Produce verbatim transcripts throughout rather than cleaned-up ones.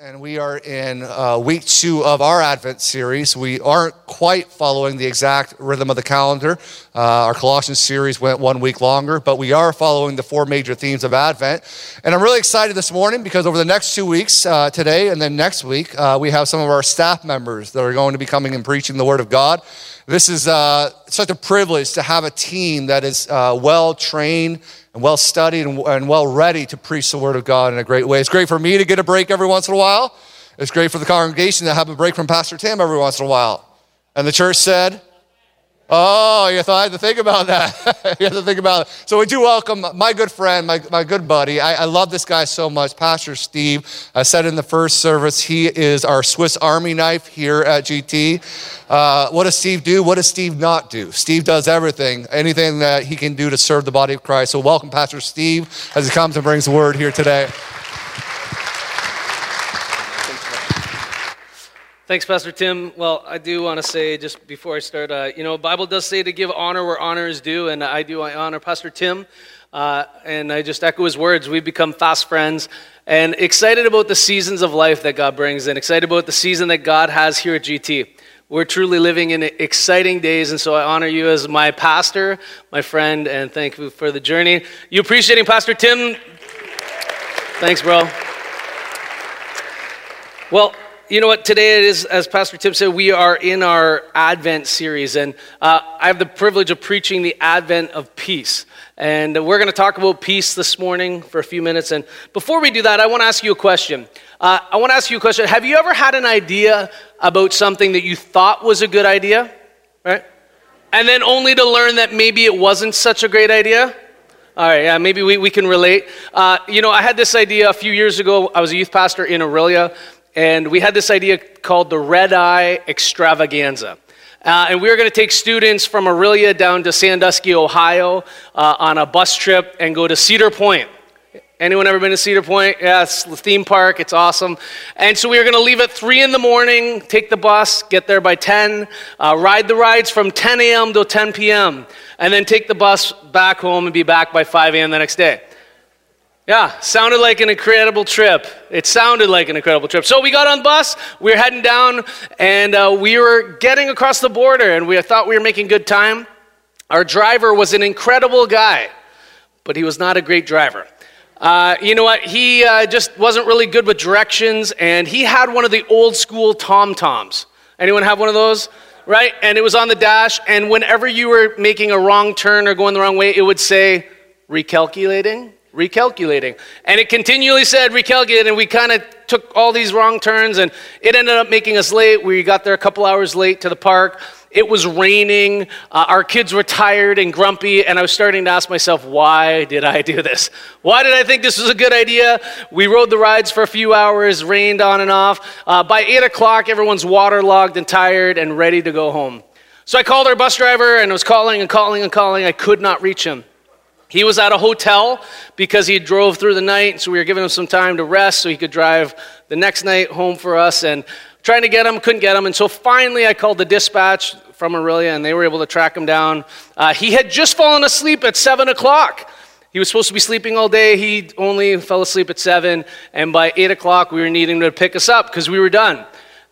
And we are in uh, week two of our Advent series. We aren't quite following the exact rhythm of the calendar. Uh, our Colossians series went one week longer, but we are following the four major themes of Advent. And I'm really excited this morning because over the next two weeks, uh, today and then next week, uh, we have some of our staff members that are going to be coming and preaching the Word of God. This is uh, such a privilege to have a team that is uh, well-trained and well-studied and, and well-ready to preach the Word of God in a great way. It's great for me to get a break every once in a while. It's great for the congregation to have a break from Pastor Tim every once in a while. And the church said, oh, you thought I had to think about that. You have to think about it. So we do welcome my good friend, my, my good buddy. I, I love this guy so much, Pastor Steve. I said in the first service, he is our Swiss Army knife here at G T. Uh, what does Steve do? What does Steve not do? Steve does everything, anything that he can do to serve the body of Christ. So welcome Pastor Steve as he comes and brings the word here today. Thanks, Pastor Tim. Well, I do want to say just before I start, uh, you know, Bible does say to give honor where honor is due, and I do I honor Pastor Tim, uh, and I just echo his words. We've become fast friends, and excited about the seasons of life that God brings, and excited about the season that God has here at G T. We're truly living in exciting days, and so I honor you as my pastor, my friend, and thank you for the journey. You appreciating Pastor Tim? Thanks, bro. Well, you know what, today it is, as Pastor Tim said, we are in our Advent series, and uh, I have the privilege of preaching the Advent of Peace, and we're going to talk about peace this morning for a few minutes, and before we do that, I want to ask you a question. Uh, I want to ask you a question. Have you ever had an idea about something that you thought was a good idea, right, and then only to learn that maybe it wasn't such a great idea? All right, yeah, maybe we, we can relate. Uh, you know, I had this idea a few years ago. I was a youth pastor in Orillia, and we had this idea called the Red Eye Extravaganza. Uh, and we were going to take students from Orillia down to Sandusky, Ohio uh, on a bus trip and go to Cedar Point. Anyone ever been to Cedar Point? Yeah, it's the theme park. It's awesome. And so we were going to leave at three in the morning, take the bus, get there by ten, uh, ride the rides from ten a.m. to ten p.m., and then take the bus back home and be back by five a.m. the next day. Yeah, sounded like an incredible trip. It sounded like an incredible trip. So we got on the bus, we were heading down, and uh, we were getting across the border, and we thought we were making good time. Our driver was an incredible guy, but he was not a great driver. Uh, you know what, he uh, just wasn't really good with directions, and he had one of the old school tom-toms. Anyone have one of those? Right? And it was on the dash, and whenever you were making a wrong turn or going the wrong way, it would say, recalculating. recalculating. And it continually said recalculating, and we kind of took all these wrong turns, and it ended up making us late. We got there a couple hours late to the park. It was raining. Uh, our kids were tired and grumpy, and I was starting to ask myself, why did I do this? Why did I think this was a good idea? We rode the rides for a few hours, rained on and off. Uh, by eight o'clock, everyone's waterlogged and tired and ready to go home. So I called our bus driver, and I was calling and calling and calling. I could not reach him. He was at a hotel because he drove through the night, so we were giving him some time to rest so he could drive the next night home for us, and trying to get him, couldn't get him, and so finally I called the dispatch from Orillia, and they were able to track him down. Uh, he had just fallen asleep at seven o'clock. He was supposed to be sleeping all day. He only fell asleep at seven, and by eight o'clock we were needing to pick us up because we were done,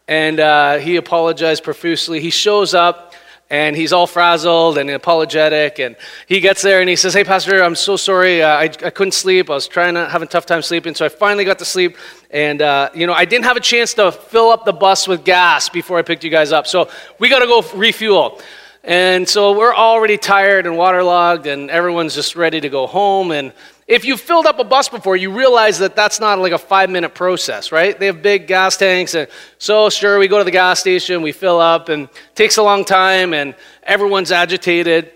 and uh, he apologized profusely. He shows up. And he's all frazzled and apologetic, and he gets there and he says, hey, Pastor, I'm so sorry, uh, I, I couldn't sleep, I was trying to, having a tough time sleeping, so I finally got to sleep, and, uh, you know, I didn't have a chance to fill up the bus with gas before I picked you guys up, so we got to go refuel. And so we're already tired and waterlogged, and everyone's just ready to go home, and if you've filled up a bus before, you realize that that's not like a five-minute process, right? They have big gas tanks, and so sure, we go to the gas station, we fill up, and it takes a long time, and everyone's agitated.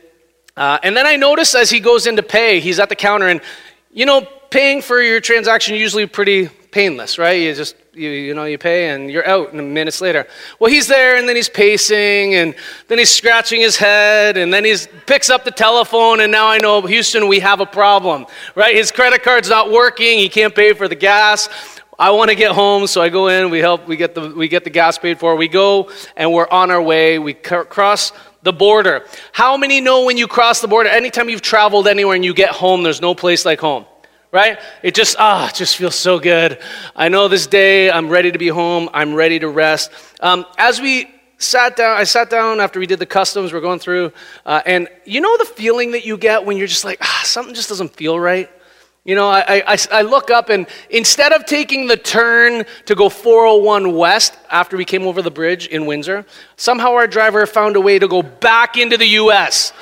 Uh, and then I notice as he goes in to pay, he's at the counter, and, you know, paying for your transaction is usually pretty painless, right? You just, you, you know, you pay, and you're out and minutes later. Well, he's there, and then he's pacing, and then he's scratching his head, and then he picks up the telephone, and now I know, Houston, we have a problem, right? His credit card's not working. He can't pay for the gas. I want to get home, so I go in. We help. We get the we get the gas paid for. We go, and we're on our way. We c- cross the border. How many know when you cross the border, anytime you've traveled anywhere and you get home, there's no place like home? right? It just, ah, it just feels so good. I know this day, I'm ready to be home. I'm ready to rest. Um, as we sat down, I sat down after we did the customs, we're going through, uh, and you know the feeling that you get when you're just like, ah, something just doesn't feel right? You know, I, I I look up, and instead of taking the turn to go four oh one west after we came over the bridge in Windsor, somehow our driver found a way to go back into the U S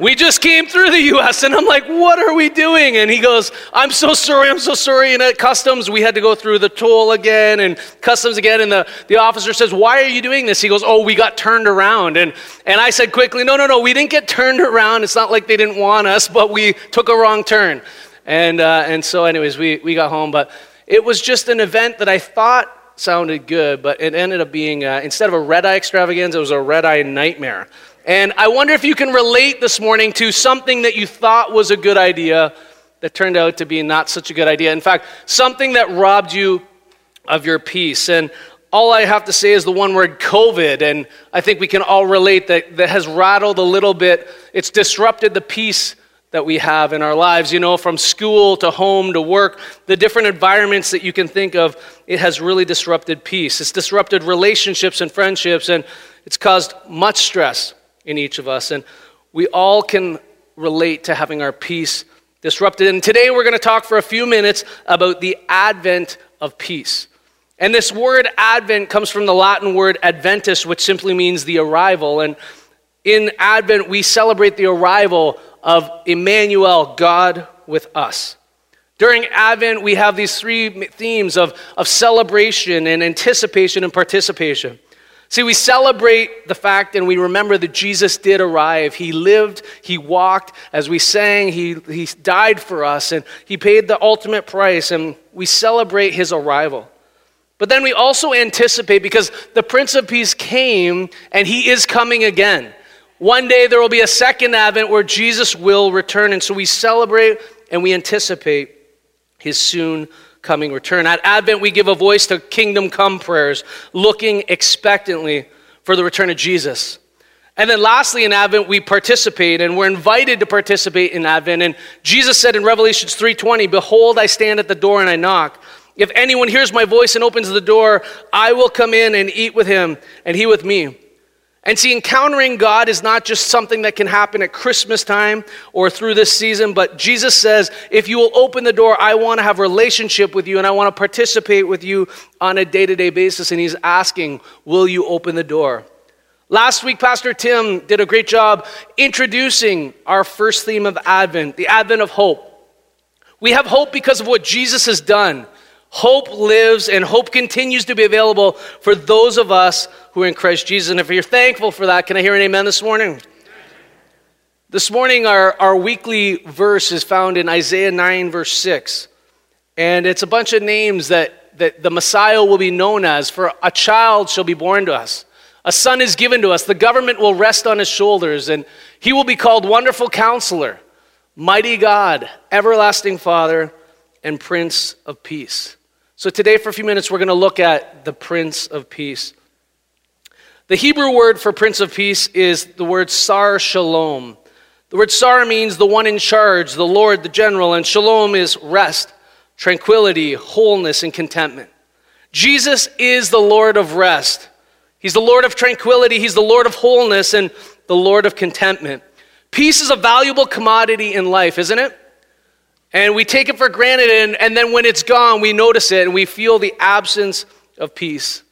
We just came through the U S, and I'm like, what are we doing? And he goes, I'm so sorry, I'm so sorry. And at customs, we had to go through the toll again and customs again. And the, the officer says, why are you doing this? He goes, oh, we got turned around. And and I said quickly, no, no, no, we didn't get turned around. It's not like they didn't want us, but we took a wrong turn. And uh, and so anyways, we, we got home. But it was just an event that I thought sounded good, but it ended up being, uh, instead of a red-eye extravaganza, it was a red-eye nightmare. And I wonder if you can relate this morning to something that you thought was a good idea that turned out to be not such a good idea. In fact, something that robbed you of your peace. And all I have to say is the one word COVID, and I think we can all relate that that has rattled a little bit. It's disrupted the peace that we have in our lives, you know, from school to home to work, the different environments that you can think of, it has really disrupted peace. It's disrupted relationships and friendships, and it's caused much stress in each of us, and we all can relate to having our peace disrupted. And today we're going to talk for a few minutes about the advent of peace. And this word advent comes from the Latin word adventus, which simply means the arrival. And in Advent, we celebrate the arrival of Emmanuel, God with us. During Advent, we have these three themes of, of celebration and anticipation and participation. See, we celebrate the fact and we remember that Jesus did arrive. He lived, he walked, as we sang, he, he died for us, and he paid the ultimate price, and we celebrate his arrival. But then we also anticipate, because the Prince of Peace came, and he is coming again. One day there will be a second Advent where Jesus will return, and so we celebrate and we anticipate his soon coming return. At Advent, we give a voice to kingdom come prayers, looking expectantly for the return of Jesus. And then lastly, in Advent, we participate, and we're invited to participate in Advent. And Jesus said in Revelation three twenty, behold, I stand at the door and I knock. If anyone hears my voice and opens the door, I will come in and eat with him and he with me. And see, encountering God is not just something that can happen at Christmas time or through this season, but Jesus says, if you will open the door, I want to have a relationship with you, and I want to participate with you on a day-to-day basis. And he's asking, will you open the door? Last week, Pastor Tim did a great job introducing our first theme of Advent, the Advent of hope. We have hope because of what Jesus has done. Hope lives, and hope continues to be available for those of us who are in Christ Jesus. And if you're thankful for that, can I hear an amen this morning? This morning, our, our weekly verse is found in Isaiah nine, verse six. And it's a bunch of names that, that the Messiah will be known as. For a child shall be born to us. A son is given to us. The government will rest on his shoulders. And he will be called Wonderful Counselor, Mighty God, Everlasting Father, and Prince of Peace. So today for a few minutes, we're going to look at the Prince of Peace. The Hebrew word for Prince of Peace is the word sar shalom. The word sar means the one in charge, the Lord, the general, and shalom is rest, tranquility, wholeness, and contentment. Jesus is the Lord of rest. He's the Lord of tranquility. He's the Lord of wholeness and the Lord of contentment. Peace is a valuable commodity in life, isn't it? And we take it for granted, and, and then when it's gone, we notice it, and we feel the absence of peace.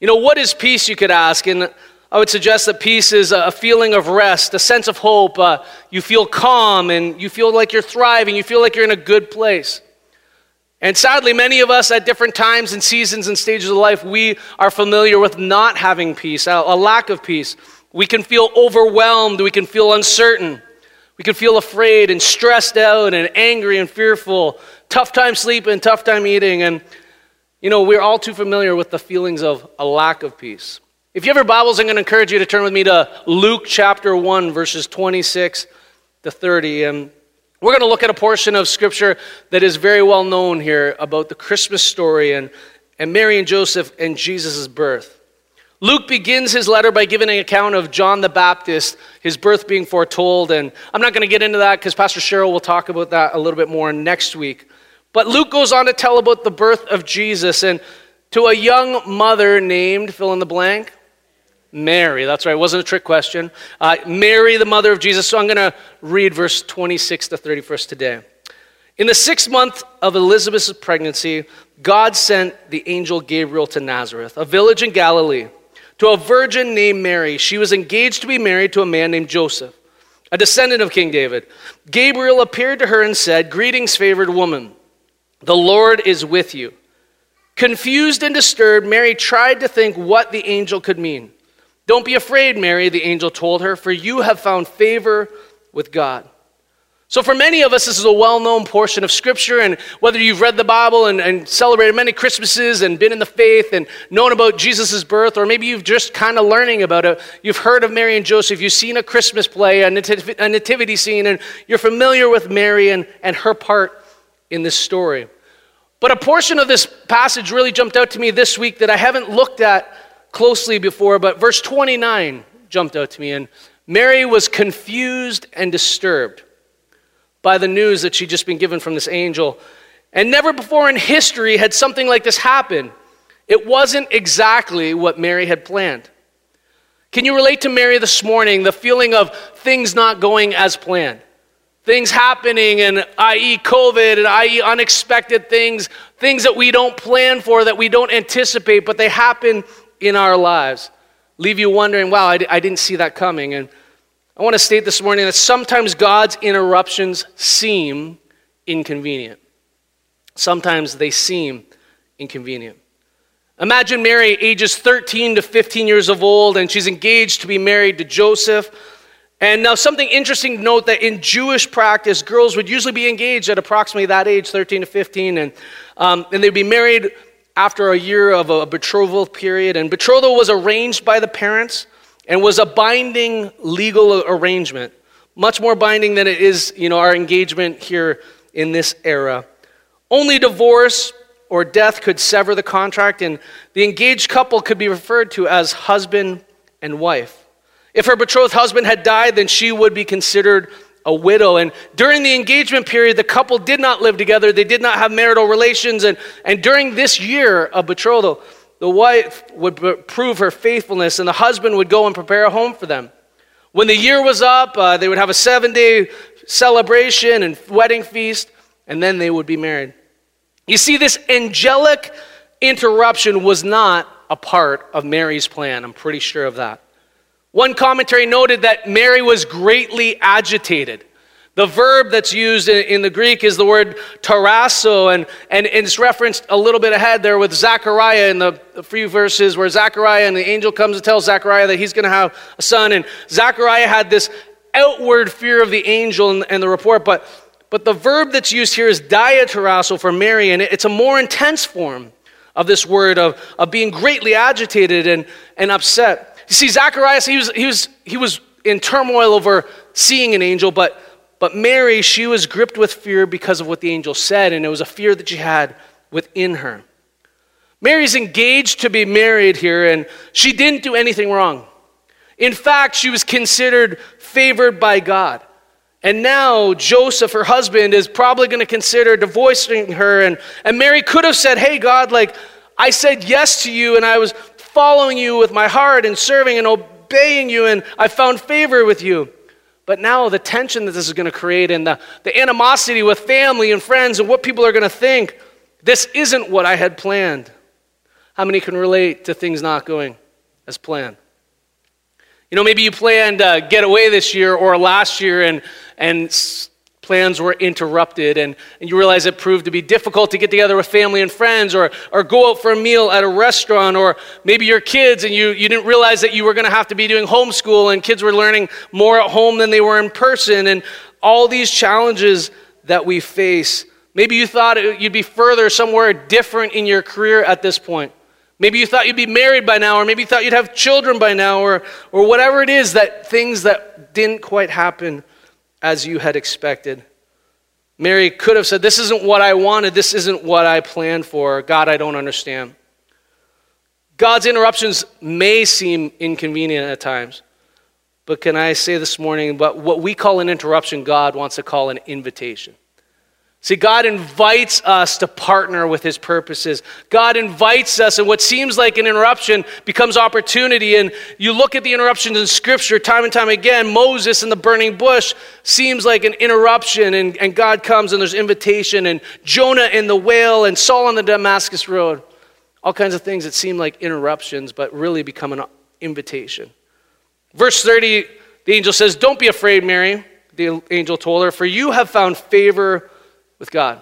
You know, what is peace, you could ask? And I would suggest that peace is a feeling of rest, a sense of hope. Uh, you feel calm, and you feel like you're thriving. You feel like you're in a good place. And sadly, many of us at different times and seasons and stages of life, we are familiar with not having peace, a, a lack of peace. We can feel overwhelmed. We can feel uncertain. We can feel afraid and stressed out and angry and fearful, tough time sleeping, tough time eating. And, you know, we're all too familiar with the feelings of a lack of peace. If you have your Bibles, I'm going to encourage you to turn with me to Luke chapter one, verses twenty-six to thirty. And we're going to look at a portion of Scripture that is very well known here about the Christmas story and, and Mary and Joseph and Jesus' birth. Luke begins his letter by giving an account of John the Baptist, his birth being foretold, and I'm not going to get into that because Pastor Cheryl will talk about that a little bit more next week. But Luke goes on to tell about the birth of Jesus and to a young mother named, fill in the blank, Mary. That's right, it wasn't a trick question. Uh, Mary, the mother of Jesus. So I'm going to read verse twenty-six to thirty-one today. In the sixth month of Elizabeth's pregnancy, God sent the angel Gabriel to Nazareth, a village in Galilee, to a virgin named Mary. She was engaged to be married to a man named Joseph, a descendant of King David. Gabriel appeared to her and said, "Greetings, favored woman. The Lord is with you." Confused and disturbed, Mary tried to think what the angel could mean. "Don't be afraid, Mary," the angel told her, "for you have found favor with God." So for many of us, this is a well-known portion of Scripture, and whether you've read the Bible and, and celebrated many Christmases and been in the faith and known about Jesus' birth, or maybe you've just kind of learning about it, you've heard of Mary and Joseph, you've seen a Christmas play, a nativ- a nativity scene, and you're familiar with Mary and, and her part in this story. But a portion of this passage really jumped out to me this week that I haven't looked at closely before, but verse twenty-nine jumped out to me, and Mary was confused and disturbed by the news that she'd just been given from this angel. And never before in history had something like this happened. It wasn't exactly what Mary had planned. Can you relate to Mary this morning, the feeling of things not going as planned? Things happening, and that is COVID, and that is unexpected things, things that we don't plan for, that we don't anticipate, but they happen in our lives. Leave you wondering, wow, I, d- I didn't see that coming. And I want to state this morning that sometimes God's interruptions seem inconvenient. Sometimes they seem inconvenient. Imagine Mary, ages thirteen to fifteen years of old, and she's engaged to be married to Joseph. And now something interesting to note that in Jewish practice, girls would usually be engaged at approximately that age, thirteen to fifteen, and, um, and they'd be married after a year of a betrothal period. And betrothal was arranged by the parents, and was a binding legal arrangement, much more binding than it is, you know, our engagement here in this era. Only divorce or death could sever the contract, and the engaged couple could be referred to as husband and wife. If her betrothed husband had died, then she would be considered a widow. And during the engagement period, the couple did not live together. They did not have marital relations. And, and during this year of betrothal, the wife would prove her faithfulness, and the husband would go and prepare a home for them. When the year was up, uh, they would have a seven-day celebration and wedding feast, and then they would be married. You see, this angelic interruption was not a part of Mary's plan. I'm pretty sure of that. One commentary noted that Mary was greatly agitated. The verb that's used in the Greek is the word tarasso, and, and it's referenced a little bit ahead there with Zachariah in the few verses where Zachariah and the angel comes and tells Zachariah that he's going to have a son, and Zachariah had this outward fear of the angel and, and the report, but, but the verb that's used here is diatarasso for Mary, and it, it's a more intense form of this word of, of being greatly agitated and, and upset. You see, Zacharias, he was, he was, he was in turmoil over seeing an angel, but But Mary, she was gripped with fear because of what the angel said, and it was a fear that she had within her. Mary's engaged to be married here, and she didn't do anything wrong. In fact, she was considered favored by God. And now Joseph, her husband, is probably going to consider divorcing her, and, and Mary could have said, "Hey, God, like, I said yes to you, and I was following you with my heart and serving and obeying you, and I found favor with you." But now the tension that this is going to create and the, the animosity with family and friends and what people are going to think, this isn't what I had planned. How many can relate to things not going as planned? You know, maybe you planned a getaway this year or last year and and plans were interrupted and, and you realize it proved to be difficult to get together with family and friends or or go out for a meal at a restaurant, or maybe your kids and you, you didn't realize that you were going to have to be doing homeschool and kids were learning more at home than they were in person, and all these challenges that we face. Maybe you thought it, you'd be further somewhere different in your career at this point. Maybe you thought you'd be married by now, or maybe you thought you'd have children by now, or or whatever it is, that things that didn't quite happen as you had expected. Mary could have said, "This isn't what I wanted. This isn't what I planned for. God, I don't understand." God's interruptions may seem inconvenient at times, but can I say this morning, but what we call an interruption, God wants to call an invitation. See, God invites us to partner with his purposes. God invites us, and what seems like an interruption becomes opportunity. And you look at the interruptions in Scripture time and time again. Moses in the burning bush seems like an interruption, and, and God comes, and there's invitation, and Jonah in the whale, and Saul on the Damascus road. All kinds of things that seem like interruptions, but really become an invitation. Verse thirty, the angel says, "Don't be afraid, Mary," the angel told her, "for you have found favor with God."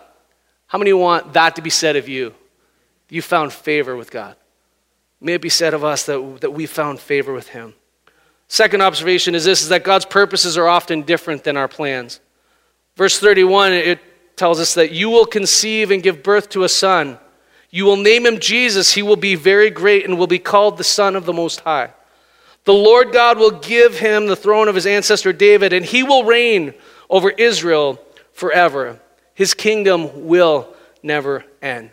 How many want that to be said of you? You found favor with God. May it be said of us that, that we found favor with him. Second observation is this, is that God's purposes are often different than our plans. Verse thirty-one, it tells us that you will conceive and give birth to a son. You will name him Jesus. He will be very great and will be called the Son of the Most High. The Lord God will give him the throne of his ancestor David, and he will reign over Israel forever. His kingdom will never end.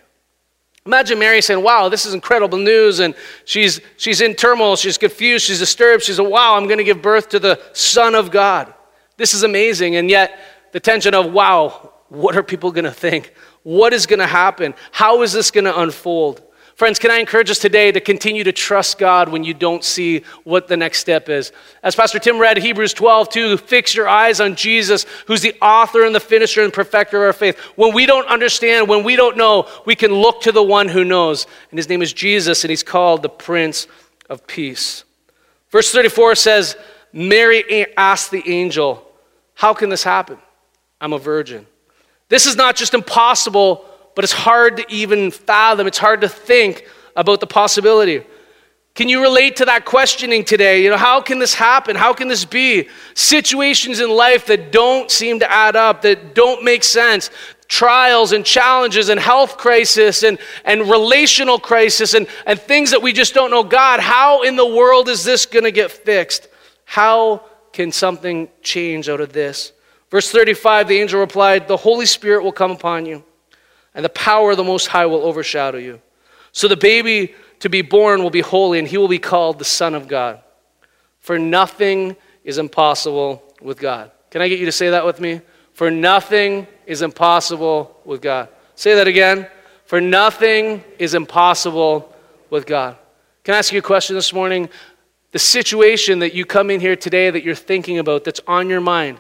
Imagine Mary saying, wow, this is incredible news, and she's she's in turmoil, she's confused, she's disturbed, she's a wow, I'm going to give birth to the Son of God. This is amazing, and yet the tension of, wow, what are people going to think? What is going to happen? How is this going to unfold? Friends, can I encourage us today to continue to trust God when you don't see what the next step is? As Pastor Tim read, Hebrews twelve two, fix your eyes on Jesus, who's the author and the finisher and perfecter of our faith. When we don't understand, when we don't know, we can look to the one who knows. And his name is Jesus, and he's called the Prince of Peace. Verse thirty-four says, Mary asked the angel, how can this happen? I'm a virgin. This is not just impossible, but it's hard to even fathom. It's hard to think about the possibility. Can you relate to that questioning today? You know, how can this happen? How can this be? Situations in life that don't seem to add up, that don't make sense. Trials and challenges and health crisis and, and relational crisis and, and things that we just don't know. God, how in the world is this going to get fixed? How can something change out of this? Verse thirty-five, the angel replied, the Holy Spirit will come upon you, and the power of the Most High will overshadow you. So the baby to be born will be holy, and he will be called the Son of God. For nothing is impossible with God. Can I get you to say that with me? For nothing is impossible with God. Say that again. For nothing is impossible with God. Can I ask you a question this morning? The situation that you come in here today that you're thinking about, that's on your mind,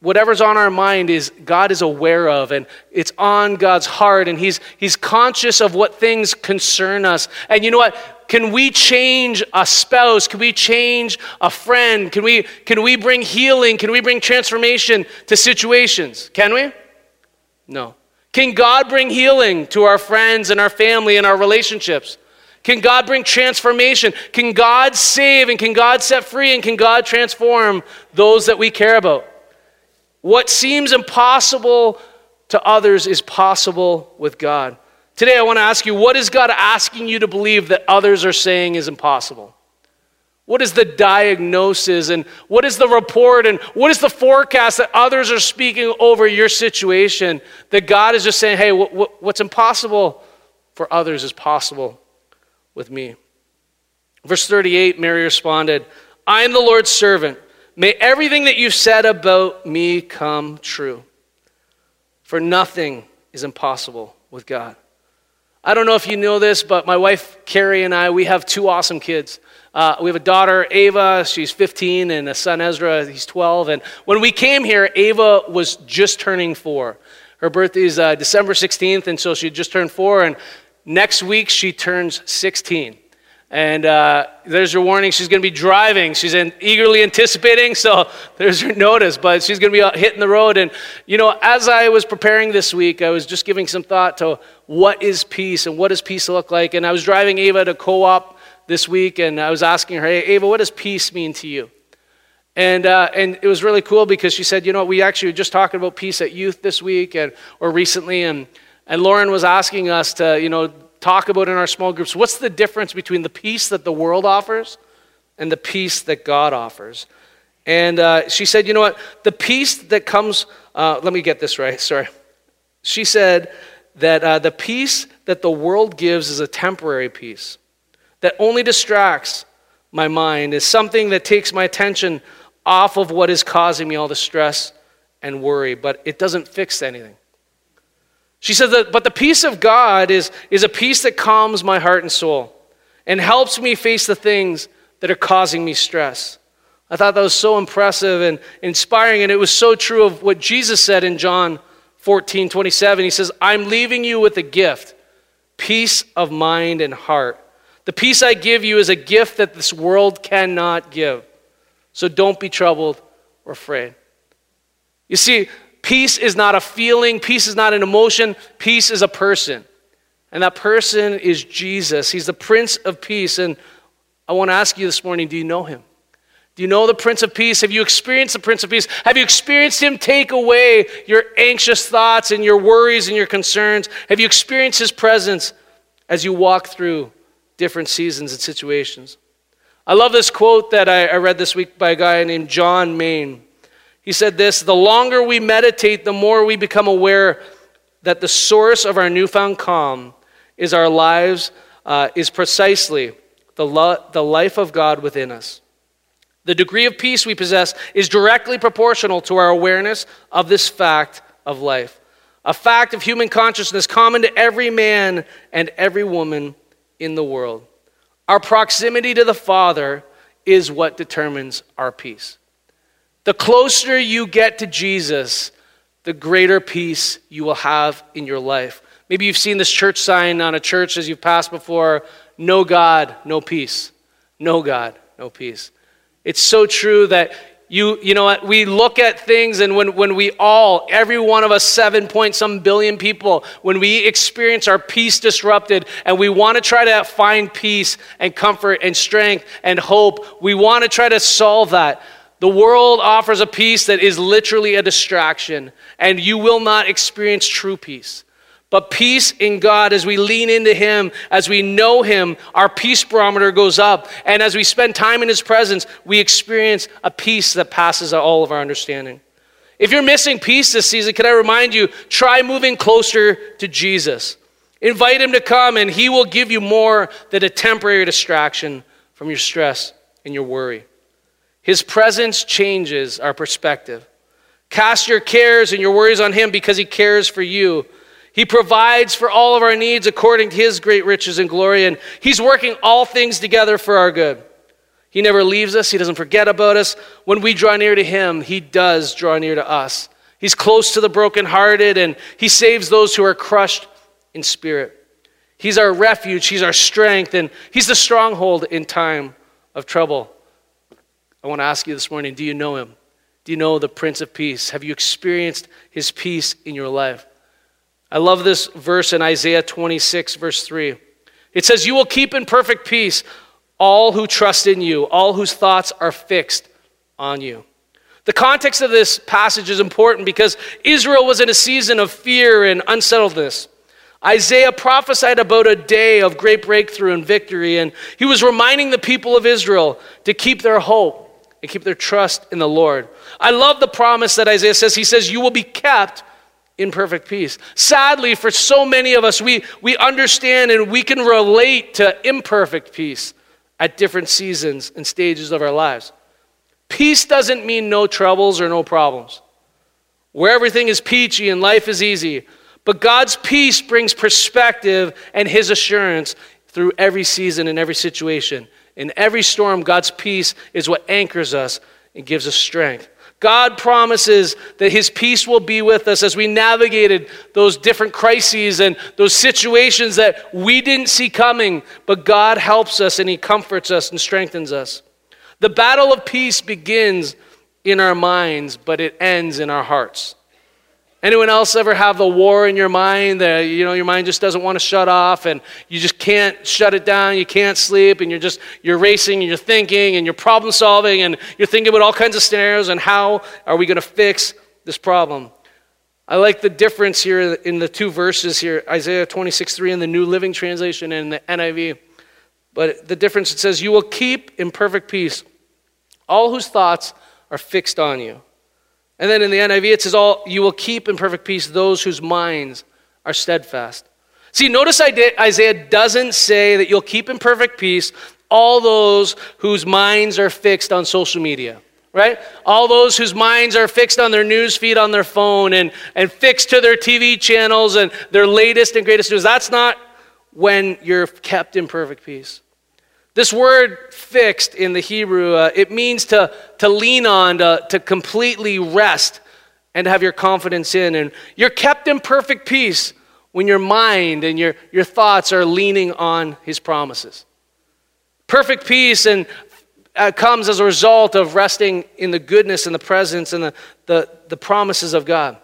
whatever's on our mind is God is aware of, and it's on God's heart, and he's he's conscious of what things concern us. And you know what? Can we change a spouse? Can we change a friend? Can we can we bring healing? Can we bring transformation to situations? Can we? No. Can God bring healing to our friends and our family and our relationships? Can God bring transformation? Can God save, and can God set free, and can God transform those that we care about? What seems impossible to others is possible with God. Today, I want to ask you, what is God asking you to believe that others are saying is impossible? What is the diagnosis, and what is the report, and what is the forecast that others are speaking over your situation that God is just saying, hey, what, what, what's impossible for others is possible with me? Verse thirty-eight, Mary responded, I am the Lord's servant. May everything that you said about me come true. For nothing is impossible with God. I don't know if you know this, but my wife, Carrie, and I, we have two awesome kids. Uh, we have a daughter, Ava, she's fifteen, and a son, Ezra, he's twelve. And when we came here, Ava was just turning four. Her birthday is uh, December sixteenth, and so she just turned four, and next week she turns sixteen. And uh, there's your warning, she's going to be driving. She's in, eagerly anticipating, so there's your notice. But she's going to be hitting the road. And, you know, as I was preparing this week, I was just giving some thought to what is peace and what does peace look like. And I was driving Ava to co-op this week, and I was asking her, hey, Ava, what does peace mean to you? And uh, and it was really cool because she said, you know, we actually were just talking about peace at youth this week and or recently. And, and Lauren was asking us to, you know, talk about in our small groups, what's the difference between the peace that the world offers and the peace that God offers? And uh, she said, you know what, the peace that comes, uh, let me get this right, sorry. She said that uh, the peace that the world gives is a temporary peace. that only distracts my mind, is something that takes my attention off of what is causing me all the stress and worry, but it doesn't fix anything. She says that, but the peace of God is, is a peace that calms my heart and soul and helps me face the things that are causing me stress. I thought that was so impressive and inspiring, and it was so true of what Jesus said in John fourteen twenty-seven. He says, I'm leaving you with a gift, peace of mind and heart. The peace I give you is a gift that this world cannot give. So don't be troubled or afraid. You see, peace is not a feeling. Peace is not an emotion. Peace is a person. And that person is Jesus. He's the Prince of Peace. And I want to ask you this morning, do you know him? Do you know the Prince of Peace? Have you experienced the Prince of Peace? Have you experienced him take away your anxious thoughts and your worries and your concerns? Have you experienced his presence as you walk through different seasons and situations? I love this quote that I, I read this week by a guy named John Main. He said this, the longer we meditate, the more we become aware that the source of our newfound calm is our lives, uh, is precisely the, lo- the life of God within us. The degree of peace we possess is directly proportional to our awareness of this fact of life, a fact of human consciousness common to every man and every woman in the world. Our proximity to the Father is what determines our peace. The closer you get to Jesus, the greater peace you will have in your life. Maybe you've seen this church sign on a church as you've passed before, no God, no peace. No God, no peace. It's so true that you you know what, we look at things, and when, when we all, every one of us, seven point some billion people, when we experience our peace disrupted and we want to try to find peace and comfort and strength and hope, we want to try to solve that. The world offers a peace that is literally a distraction, and you will not experience true peace. But peace in God, as we lean into him, as we know him, our peace barometer goes up. And as we spend time in his presence, we experience a peace that passes all of our understanding. If you're missing peace this season, can I remind you, try moving closer to Jesus. Invite him to come, and he will give you more than a temporary distraction from your stress and your worry. His presence changes our perspective. Cast your cares and your worries on him because he cares for you. He provides for all of our needs according to his great riches and glory, and he's working all things together for our good. He never leaves us. He doesn't forget about us. When we draw near to him, he does draw near to us. He's close to the brokenhearted, and he saves those who are crushed in spirit. He's our refuge. He's our strength, and he's the stronghold in time of trouble. I want to ask you this morning, do you know him? Do you know the Prince of Peace? Have you experienced his peace in your life? I love this verse in Isaiah twenty-six, verse three. It says, you will keep in perfect peace all who trust in you, all whose thoughts are fixed on you. The context of this passage is important because Israel was in a season of fear and unsettledness. Isaiah prophesied about a day of great breakthrough and victory, and he was reminding the people of Israel to keep their hope and keep their trust in the Lord. I love the promise that Isaiah says. He says, you will be kept in perfect peace. Sadly, for so many of us, we, we understand and we can relate to imperfect peace at different seasons and stages of our lives. Peace doesn't mean no troubles or no problems, where everything is peachy and life is easy. But God's peace brings perspective and his assurance through every season and every situation. In every storm, God's peace is what anchors us and gives us strength. God promises that his peace will be with us as we navigated those different crises and those situations that we didn't see coming, but God helps us and he comforts us and strengthens us. The battle of peace begins in our minds, but it ends in our hearts. Anyone else ever have the war in your mind that, you know, your mind just doesn't want to shut off and you just can't shut it down, you can't sleep, and you're just, you're racing and you're thinking and you're problem solving and you're thinking about all kinds of scenarios and how are we going to fix this problem? I like the difference here in the two verses here, Isaiah twenty-six three in the New Living Translation and the N I V. But the difference, it says, you will keep in perfect peace all whose thoughts are fixed on you. And then in the N I V, it says, all, you will keep in perfect peace those whose minds are steadfast. See, notice Isaiah doesn't say that you'll keep in perfect peace all those whose minds are fixed on social media, right? All those whose minds are fixed on their news feed on their phone and, and fixed to their T V channels and their latest and greatest news. That's not when you're kept in perfect peace. This word fixed in the Hebrew, uh, it means to, to lean on, to, to completely rest and to have your confidence in. And you're kept in perfect peace when your mind and your, your thoughts are leaning on his promises. Perfect peace and uh, comes as a result of resting in the goodness and the presence and the, the, the promises of God.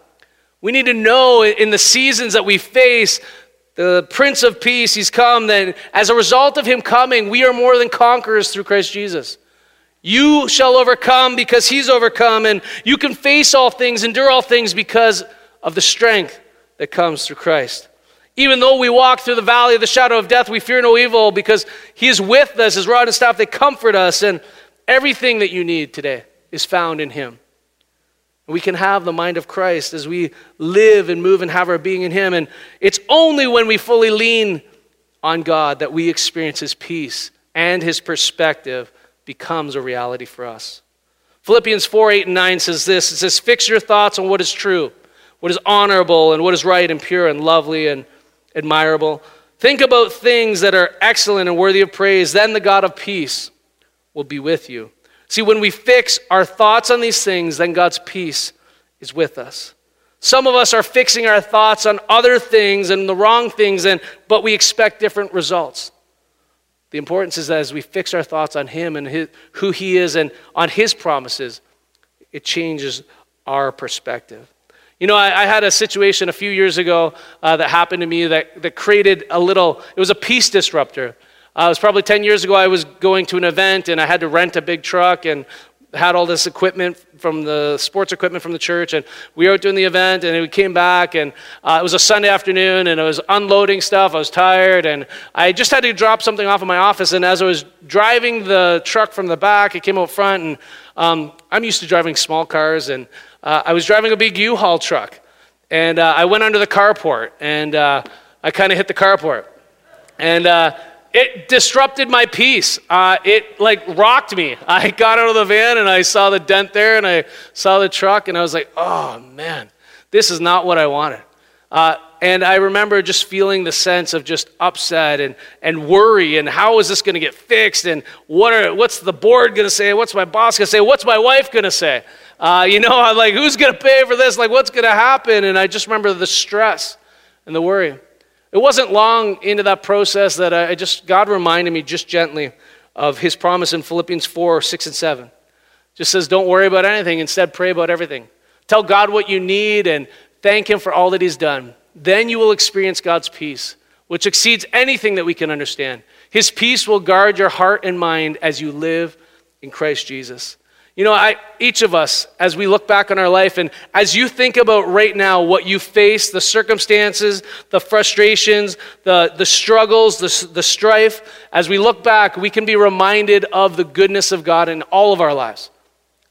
We need to know in the seasons that we face, the Prince of Peace, he's come, that as a result of him coming, we are more than conquerors through Christ Jesus. You shall overcome because he's overcome, and you can face all things, endure all things because of the strength that comes through Christ. Even though we walk through the valley of the shadow of death, we fear no evil because he is with us. His rod and staff, they comfort us, and everything that you need today is found in him. We can have the mind of Christ as we live and move and have our being in him. And it's only when we fully lean on God that we experience his peace and his perspective becomes a reality for us. Philippians four, eight, and nine says this. It says, fix your thoughts on what is true, what is honorable, and what is right and pure and lovely and admirable. Think about things that are excellent and worthy of praise. Then the God of peace will be with you. See, when we fix our thoughts on these things, then God's peace is with us. Some of us are fixing our thoughts on other things and the wrong things, and but we expect different results. The importance is that as we fix our thoughts on him and his, who he is and on his promises, it changes our perspective. You know, I, I had a situation a few years ago uh, that happened to me that, that created a little, it was a peace disruptor. Uh, it was probably ten years ago. I was going to an event and I had to rent a big truck and had all this equipment from the sports equipment from the church, and we were doing the event, and we came back, and uh, it was a Sunday afternoon, and I was unloading stuff. I was tired, and I just had to drop something off in my office, and as I was driving the truck from the back, it came out front, and um, I'm used to driving small cars, and uh, I was driving a big U-Haul truck, and uh, I went under the carport, and uh, I kind of hit the carport, and uh it disrupted my peace. Uh, it like rocked me. I got out of the van and I saw the dent there and I saw the truck and I was like, oh man, this is not what I wanted. Uh, and I remember just feeling the sense of just upset and, and worry and how is this gonna get fixed and what are what's the board gonna say? What's my boss gonna say? What's my wife gonna say? Uh, you know, I'm like, who's gonna pay for this? Like, what's gonna happen? And I just remember the stress and the worry. It wasn't long into that process that I just, God reminded me just gently of his promise in Philippians four, six, and seven. It just says, don't worry about anything. Instead, pray about everything. Tell God what you need and thank him for all that he's done. Then you will experience God's peace, which exceeds anything that we can understand. His peace will guard your heart and mind as you live in Christ Jesus. You know, I, each of us, as we look back on our life, and as you think about right now what you face, the circumstances, the frustrations, the, the struggles, the, the strife, as we look back, we can be reminded of the goodness of God in all of our lives.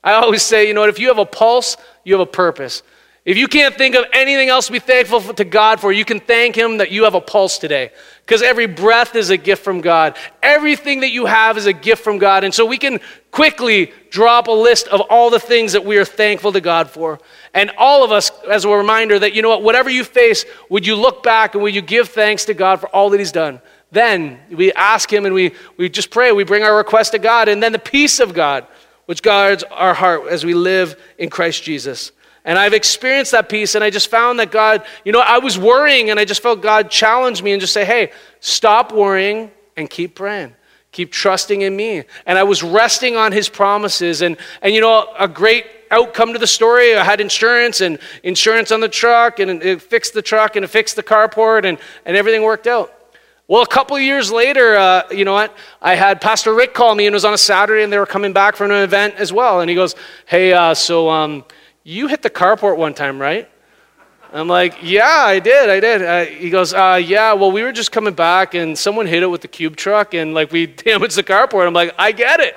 I always say, you know what, if you have a pulse, you have a purpose. If you can't think of anything else to be thankful to God for, you can thank him that you have a pulse today. Because every breath is a gift from God. Everything that you have is a gift from God. And so we can quickly drop a list of all the things that we are thankful to God for. And all of us, as a reminder that, you know what, whatever you face, would you look back and would you give thanks to God for all that he's done? Then we ask him and we, we just pray. We bring our request to God. And then the peace of God, which guards our heart as we live in Christ Jesus. And I've experienced that peace, and I just found that God, you know, I was worrying, and I just felt God challenge me and just say, hey, stop worrying and keep praying. Keep trusting in me. And I was resting on his promises. And, and you know, a great outcome to the story, I had insurance, and insurance on the truck, and it fixed the truck, and it fixed the carport, and, and everything worked out. Well, a couple of years later, uh, you know what? I had Pastor Rick call me, and it was on a Saturday, and they were coming back from an event as well. And he goes, hey, uh, so... um. you hit the carport one time, right? I'm like, yeah, I did, I did. Uh, he goes, uh, yeah, well, we were just coming back and someone hit it with the cube truck and like we damaged the carport. I'm like, I get it.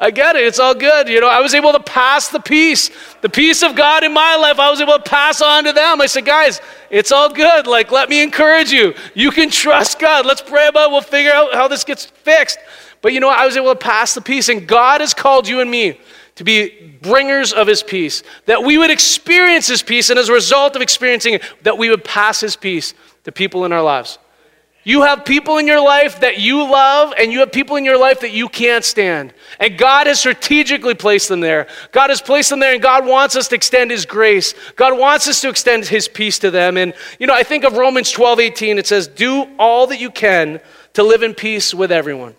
I get it. It's all good. You know, I was able to pass the peace, the peace of God in my life. I was able to pass on to them. I said, guys, it's all good. Like, let me encourage you. You can trust God. Let's pray about it. We'll figure out how this gets fixed. But you know what? I was able to pass the peace. And God has called you and me to be bringers of his peace, that we would experience his peace. And as a result of experiencing it, that we would pass his peace to people in our lives. You have people in your life that you love, and you have people in your life that you can't stand. And God has strategically placed them there. God has placed them there, and God wants us to extend his grace. God wants us to extend his peace to them. And, you know, I think of Romans twelve eighteen. It says, do all that you can to live in peace with everyone.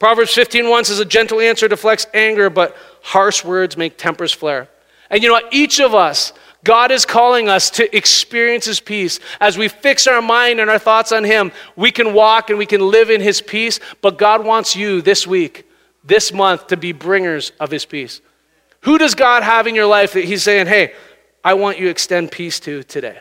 Proverbs fifteen one says, a gentle answer deflects anger, but harsh words make tempers flare. And you know what? Each of us, God is calling us to experience his peace. As we fix our mind and our thoughts on him, we can walk and we can live in his peace. But God wants you this week, this month, to be bringers of his peace. Who does God have in your life that he's saying, hey, I want you to extend peace to today?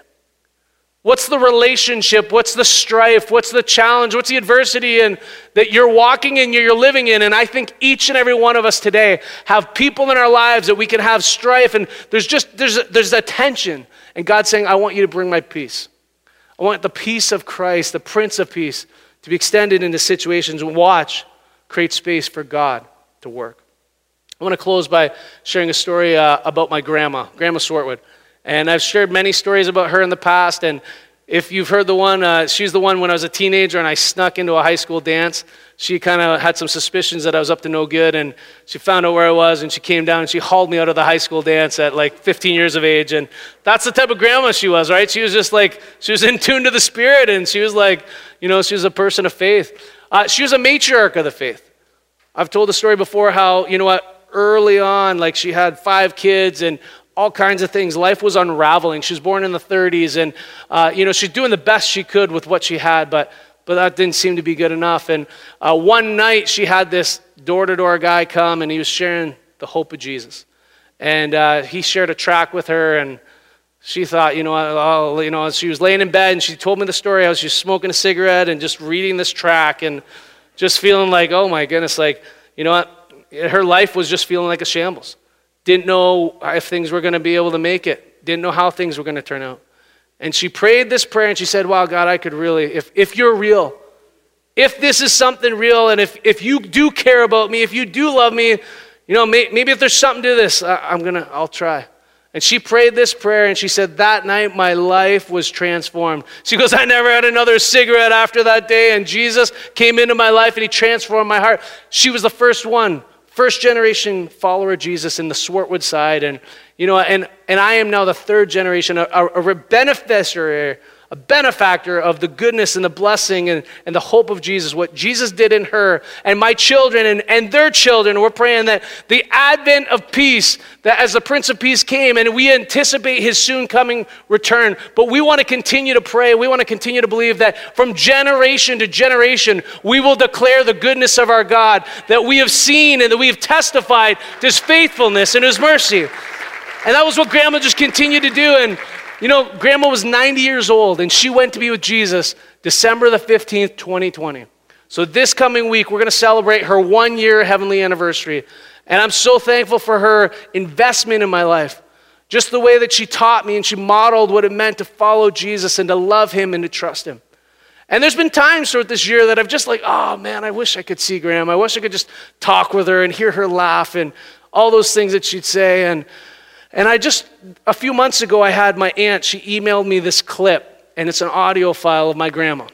What's the relationship? What's the strife? What's the challenge? What's the adversity in that you're walking in, you're living in? And I think each and every one of us today have people in our lives that we can have strife, and there's just, there's a, there's a tension. And God's saying, I want you to bring my peace. I want the peace of Christ, the Prince of Peace, to be extended into situations. Watch, create space for God to work. I want to close by sharing a story uh, about my grandma, Grandma Swartwood. And I've shared many stories about her in the past. And if you've heard the one, uh, she's the one when I was a teenager and I snuck into a high school dance. She kind of had some suspicions that I was up to no good. And she found out where I was, and she came down and she hauled me out of the high school dance at like fifteen years of age. And that's the type of grandma she was, right? She was just like, she was in tune to the Spirit. And she was like, you know, she was a person of faith. Uh, she was a matriarch of the faith. I've told the story before how, you know what, early on, like she had five kids and all kinds of things. Life was unraveling. She was born in the thirties, and uh, you know, she's doing the best she could with what she had, but but that didn't seem to be good enough. And uh, one night, she had this door-to-door guy come, and he was sharing the hope of Jesus. And uh, he shared a track with her, and she thought, you know, I'll, you know, she was laying in bed, and she told me the story how she was smoking a cigarette and just reading this track, and just feeling like, oh my goodness, like, you know what, her life was just feeling like a shambles. Didn't know if things were going to be able to make it. Didn't know how things were going to turn out. And she prayed this prayer and she said, wow, God, I could really, if if you're real, if this is something real, and if, if you do care about me, if you do love me, you know, may, maybe if there's something to this, I, I'm going to, I'll try. And she prayed this prayer and she said, that night my life was transformed. She goes, I never had another cigarette after that day, and Jesus came into my life and he transformed my heart. She was the first one. First generation follower of Jesus in the Swartwood side, and you know, and and I am now the third generation, a, a, a beneficiary, a benefactor of the goodness and the blessing and, and the hope of Jesus, what Jesus did in her, and my children and, and their children. We're praying that the advent of peace, that as the Prince of Peace came, and we anticipate his soon coming return, but we want to continue to pray, we want to continue to believe that from generation to generation, we will declare the goodness of our God, that we have seen and that we have testified to his faithfulness and his mercy. And that was what Grandma just continued to do. And you know, Grandma was ninety years old, and she went to be with Jesus December the fifteenth, twenty twenty. So this coming week, we're going to celebrate her one-year heavenly anniversary. And I'm so thankful for her investment in my life, just the way that she taught me and she modeled what it meant to follow Jesus and to love him and to trust him. And there's been times throughout this year that I've just like, oh man, I wish I could see Grandma. I wish I could just talk with her and hear her laugh and all those things that she'd say. And And I just, a few months ago, I had my aunt, she emailed me this clip, and it's an audio file of my grandma.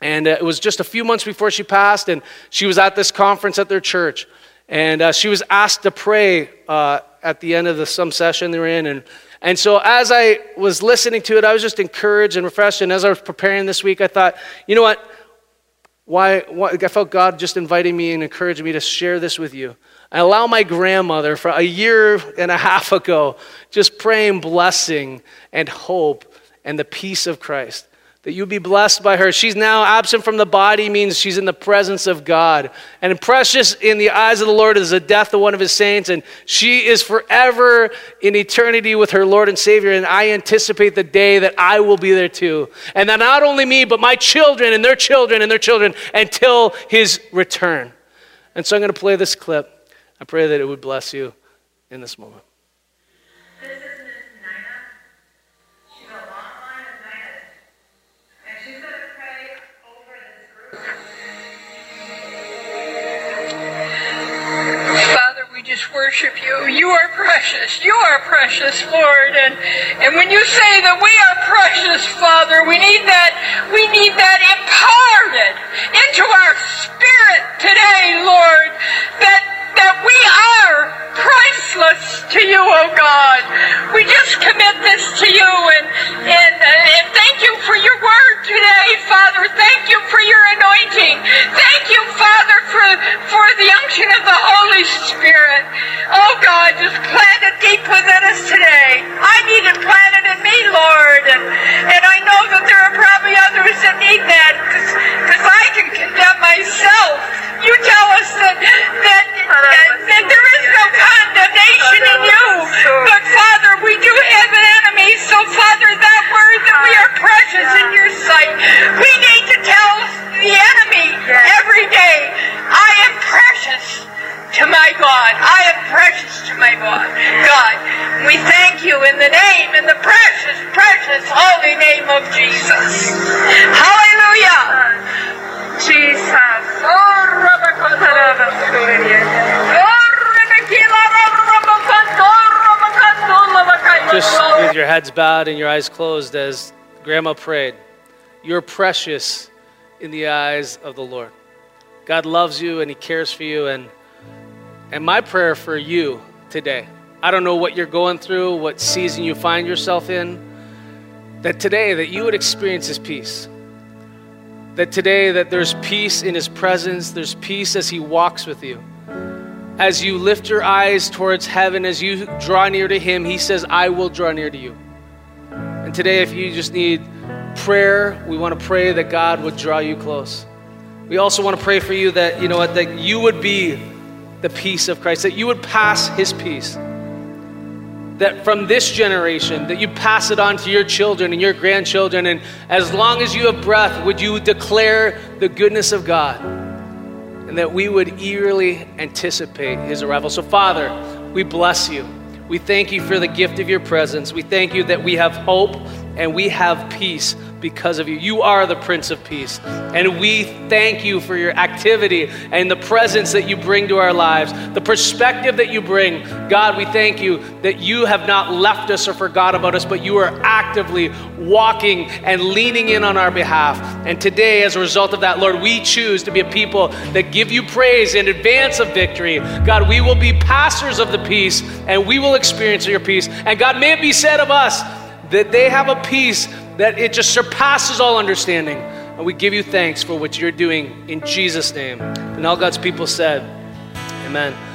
And uh, it was just a few months before she passed, and she was at this conference at their church. And uh, she was asked to pray uh, at the end of the, some session they were in. And, and so as I was listening to it, I was just encouraged and refreshed. And as I was preparing this week, I thought, you know what? Why, why I felt God just inviting me and encouraging me to share this with you. I allow my grandmother for a year and a half ago, just praying blessing and hope and the peace of Christ, that you be blessed by her. She's now absent from the body, means she's in the presence of God. And precious in the eyes of the Lord is the death of one of his saints, and she is forever in eternity with her Lord and Savior. And I anticipate the day that I will be there too. And that not only me, but my children and their children and their children until his return. And so I'm going to play this clip. I pray that it would bless you in this moment. Worship you. You are precious. You are precious, Lord. And and when you say that we are precious, Father, we need that, we need that empowered into our spirit today, Lord, that that we are priceless to you, oh God. We just commit this to you and and, and thank you for your word today, Father. Thank you for your anointing. Thank you, Father, for, for the unction of the Holy Spirit. Oh God, just plant it deep within us today. I need it planted in me, Lord. And, and I know that there are probably others that need that because I can condemn myself. You tell us that that That, that there is no condemnation in you. But Father, we do have an enemy. So Father, that word that we are precious in your sight, we need to tell the enemy every day, I am precious to my God. I am precious to my God. God, we thank you in the name, in the precious, precious, holy name of Jesus. Hallelujah. Jesus. Oh, just with your heads bowed and your eyes closed as Grandma prayed, you're precious in the eyes of the Lord. God loves you and he cares for you. And, and my prayer for you today, I don't know what you're going through, what season you find yourself in, that today that you would experience his peace. That today that there's peace in his presence, there's peace as he walks with you. As you lift your eyes towards heaven, as you draw near to him, he says, I will draw near to you. And today, if you just need prayer, we want to pray that God would draw you close. We also want to pray for you that, you know what, that you would be the peace of Christ, that you would pass his peace. That from this generation, that you pass it on to your children and your grandchildren. And as long as you have breath, would you declare the goodness of God, and that we would eagerly anticipate his arrival. So Father, we bless you. We thank you for the gift of your presence. We thank you that we have hope and we have peace because of you. You are the Prince of Peace. And we thank you for your activity and the presence that you bring to our lives, the perspective that you bring. God, we thank you that you have not left us or forgot about us, but you are actively walking and leaning in on our behalf. And today, as a result of that, Lord, we choose to be a people that give you praise in advance of victory. God, we will be passers of the peace and we will experience your peace. And God, may it be said of us that they have a peace that it just surpasses all understanding. And we give you thanks for what you're doing in Jesus' name. And all God's people said, amen.